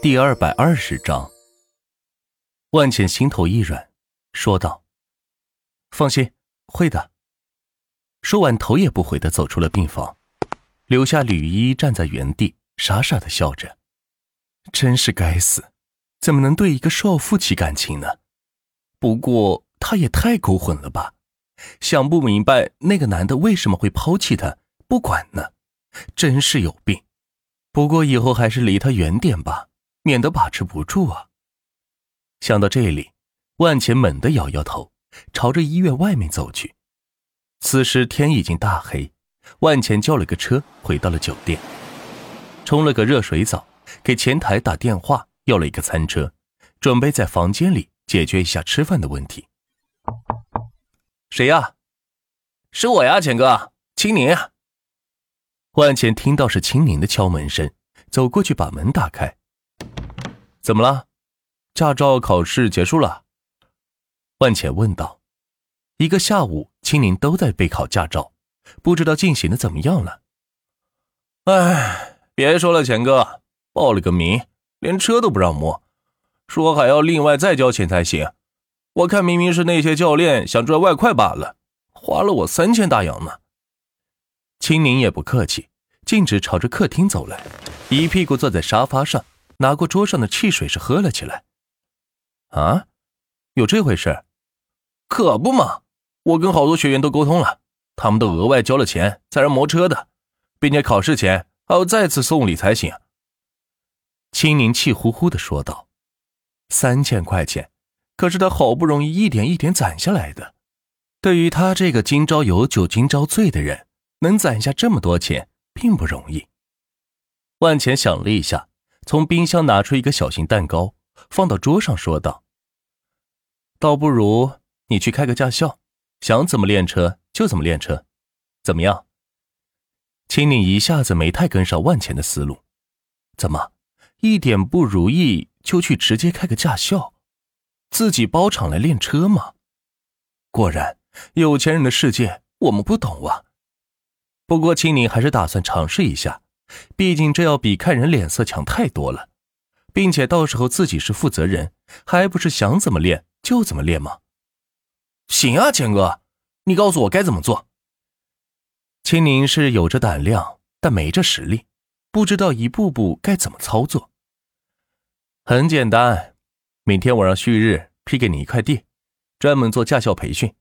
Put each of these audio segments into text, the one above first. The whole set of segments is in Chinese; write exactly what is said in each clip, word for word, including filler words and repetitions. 第二百二十章，万茜心头一软，说道：“放心，会的。”说完，头也不回地走出了病房，留下吕依依站在原地，傻傻地笑着。真是该死，怎么能对一个少妇起感情呢？不过她也太狗混了吧，想不明白那个男的为什么会抛弃她，不管呢，真是有病。不过以后还是离她远点吧。免得把持不住啊！想到这里，万茜猛地摇摇头，朝着医院外面走去。此时天已经大黑，万茜叫了个车回到了酒店，冲了个热水澡，给前台打电话要了一个餐车，准备在房间里解决一下吃饭的问题。谁呀？是我呀，浅哥，青宁呀。万茜听到是青宁的敲门声，走过去把门打开。怎么了？驾照考试结束了？万浅问道。一个下午，青宁都在备考驾照，不知道进行的怎么样了。哎，别说了，钱哥，报了个名，连车都不让摸，说还要另外再交钱才行。我看明明是那些教练想赚外快罢了，花了我三千大洋呢。青宁也不客气，径直朝着客厅走来，一屁股坐在沙发上。拿过桌上的汽水是喝了起来。啊，有这回事？可不嘛，我跟好多学员都沟通了，他们都额外交了钱才让摩车的，并且考试前还要再次送礼才行。青宁气呼呼地说道。三千块钱，可是他好不容易一点一点攒下来的，对于他这个今朝有酒今朝醉的人，能攒下这么多钱并不容易。万钱想了一下，从冰箱拿出一个小型蛋糕放到桌上说道，倒不如你去开个驾校，想怎么练车就怎么练车，怎么样？青宁一下子没太跟上万钱的思路，怎么一点不如意就去直接开个驾校，自己包场来练车吗？果然有钱人的世界我们不懂啊。不过青宁还是打算尝试一下，毕竟这要比看人脸色强太多了，并且到时候自己是负责人，还不是想怎么练就怎么练吗？行啊，钱哥，你告诉我该怎么做。青宁是有着胆量，但没这实力，不知道一步步该怎么操作。很简单，明天我让旭日批给你一块地，专门做驾校培训，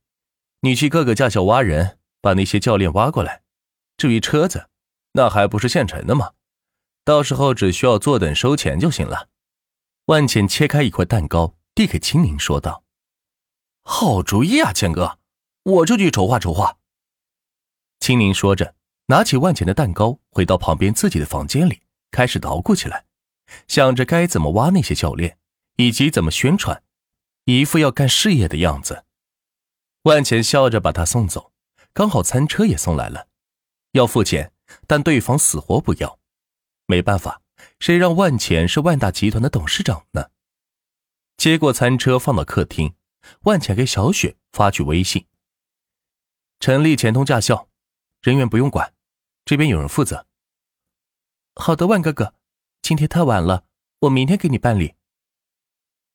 你去各个驾校挖人，把那些教练挖过来。至于车子，那还不是现成的吗？到时候只需要坐等收钱就行了。万浅切开一块蛋糕递给青宁说道。好主意啊，浅哥，我就去筹划筹划。青宁说着拿起万浅的蛋糕，回到旁边自己的房间里，开始捣鼓起来，想着该怎么挖那些教练，以及怎么宣传，一副要干事业的样子。万浅笑着把他送走，刚好餐车也送来了，要付钱，但对方死活不要。没办法，谁让万浅是万大集团的董事长呢？接过餐车放到客厅，万浅给小雪发去微信，成立前通驾校，人员不用管，这边有人负责。好的，万哥哥，今天太晚了，我明天给你办理。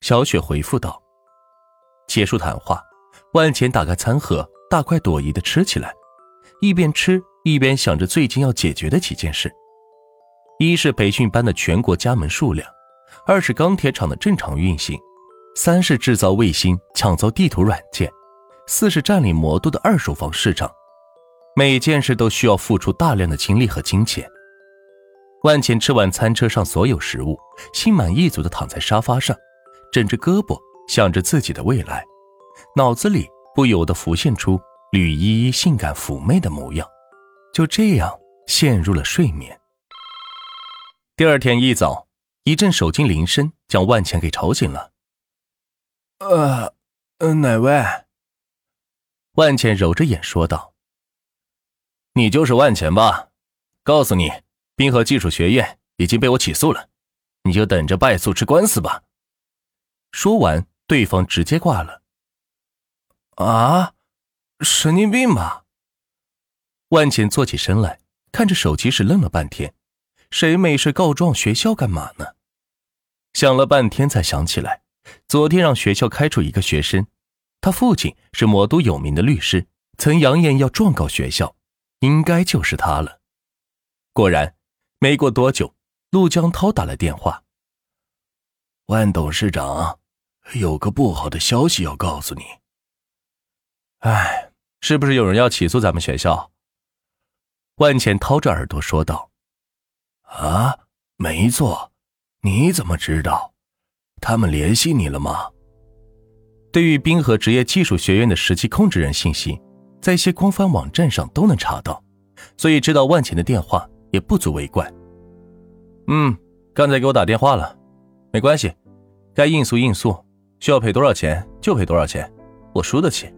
小雪回复道。结束谈话，万浅打开餐盒，大快朵颐地吃起来，一边吃一边想着最近要解决的几件事。一是培训班的全国加盟数量，二是钢铁厂的正常运行，三是制造卫星抢造地图软件，四是占领魔都的二手房市场。每件事都需要付出大量的精力和金钱。万钱吃完餐车上所有食物，心满意足地躺在沙发上，枕着胳膊想着自己的未来，脑子里不由得浮现出吕依依性感妩媚的模样，就这样陷入了睡眠。第二天一早，一阵手机铃声将万钱给吵醒了。呃，哪位？万钱揉着眼说道。你就是万钱吧？告诉你，滨河技术学院已经被我起诉了，你就等着败诉吃官司吧。说完，对方直接挂了。啊，神经病吧？万浅坐起身来，看着手机时愣了半天，谁没事告状学校干嘛呢？想了半天才想起来，昨天让学校开除一个学生，他父亲是魔都有名的律师，曾扬言要状告学校，应该就是他了。果然，没过多久，陆江涛打来电话。万董事长，有个不好的消息要告诉你。哎，是不是有人要起诉咱们学校？万浅掏着耳朵说道。啊，没错。你怎么知道？他们联系你了吗？对于滨河职业技术学院的实际控制人信息，在一些官方网站上都能查到，所以知道万钱的电话也不足为怪。嗯，刚才给我打电话了，没关系，该应诉应诉，需要赔多少钱就赔多少钱，我输得起。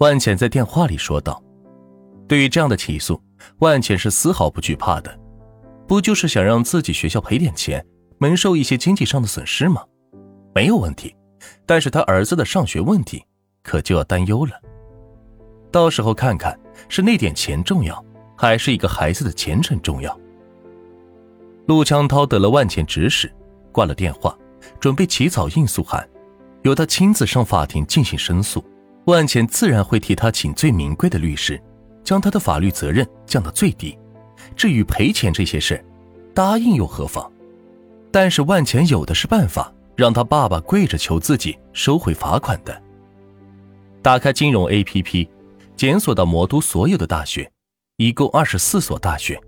万钱在电话里说道。对于这样的起诉，万钱是丝毫不惧怕的。不就是想让自己学校赔点钱，蒙受一些经济上的损失吗？没有问题，但是他儿子的上学问题可就要担忧了。到时候看看是那点钱重要，还是一个孩子的前程重要。陆江涛得了万钱指使，挂了电话，准备起草应诉函，由他亲自上法庭进行申诉。万钱自然会替他请最名贵的律师，将他的法律责任降到最低。至于赔钱这些事，答应又何妨？但是万钱有的是办法，让他爸爸跪着求自己收回罚款的。打开金融 A P P， 检索到魔都所有的大学，一共二十四所大学，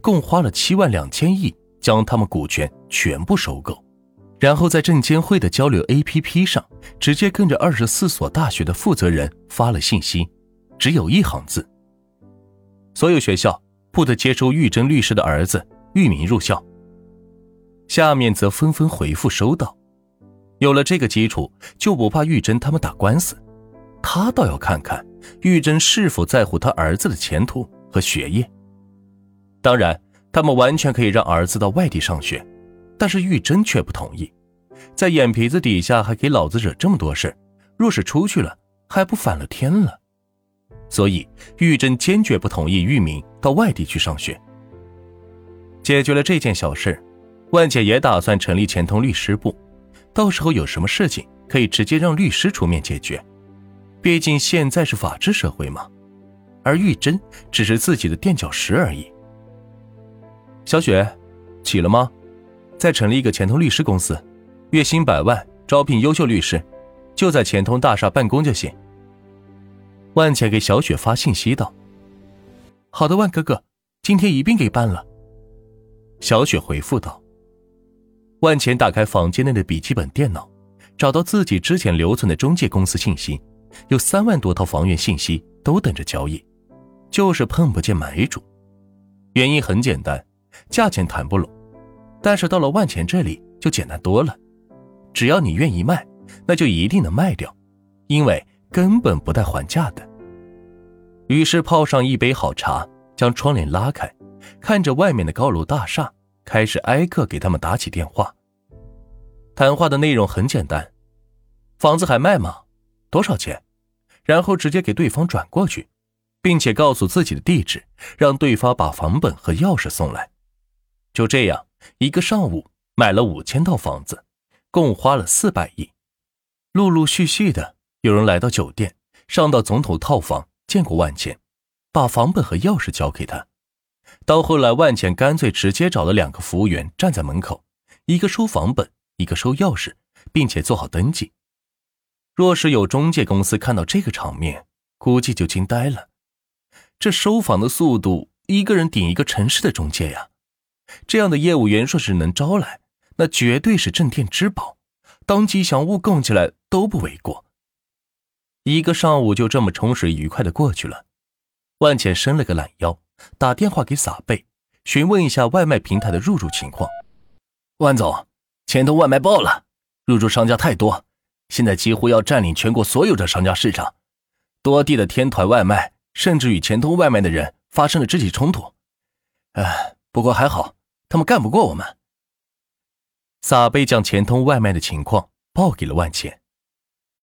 共花了七万两千亿将他们股权全部收购，然后在证监会的交流 A P P 上，直接跟着二十四所大学的负责人发了信息，只有一行字：所有学校不得接收玉珍律师的儿子玉明入校。下面则纷纷回复收到。有了这个基础，就不怕玉珍他们打官司。他倒要看看玉珍是否在乎他儿子的前途和学业。当然，他们完全可以让儿子到外地上学，但是玉珍却不同意，在眼皮子底下还给老子惹这么多事，若是出去了，还不反了天了。所以玉珍坚决不同意玉明到外地去上学。解决了这件小事，万姐也打算成立钱通律师部，到时候有什么事情可以直接让律师出面解决，毕竟现在是法治社会嘛，而玉珍只是自己的垫脚石而已。小雪，起了吗？再成立一个钱通律师公司，月薪百万，招聘优秀律师，就在钱通大厦办公就行。万钱给小雪发信息道。好的，万哥哥，今天一并给办了。小雪回复道。万钱打开房间内的笔记本电脑，找到自己之前留存的中介公司信息，有三万多套房源信息都等着交易，就是碰不见买主。原因很简单，价钱谈不拢，但是到了万钱这里就简单多了，只要你愿意卖，那就一定能卖掉，因为根本不带还价的。于是泡上一杯好茶，将窗帘拉开，看着外面的高楼大厦，开始挨个给他们打起电话。谈话的内容很简单，房子还卖吗？多少钱？然后直接给对方转过去，并且告诉自己的地址，让对方把房本和钥匙送来。就这样，一个上午买了五千套房子，共花了四百亿。陆陆续续的有人来到酒店，上到总统套房见过万钱，把房本和钥匙交给他。到后来，万钱干脆直接找了两个服务员站在门口，一个收房本，一个收钥匙，并且做好登记。若是有中介公司看到这个场面，估计就惊呆了。这收房的速度，一个人顶一个城市的中介呀！这样的业务员若是能招来，那绝对是镇店之宝，当吉祥物供起来都不为过。一个上午就这么充实愉快的过去了。万浅伸了个懒腰，打电话给撒贝，询问一下外卖平台的入驻情况。万总，钱通外卖爆了，入驻商家太多，现在几乎要占领全国所有的商家市场。多地的天团外卖甚至与钱通外卖的人发生了肢体冲突。哎，不过还好，他们干不过我们。撒贝将钱通外卖的情况报给了万浅。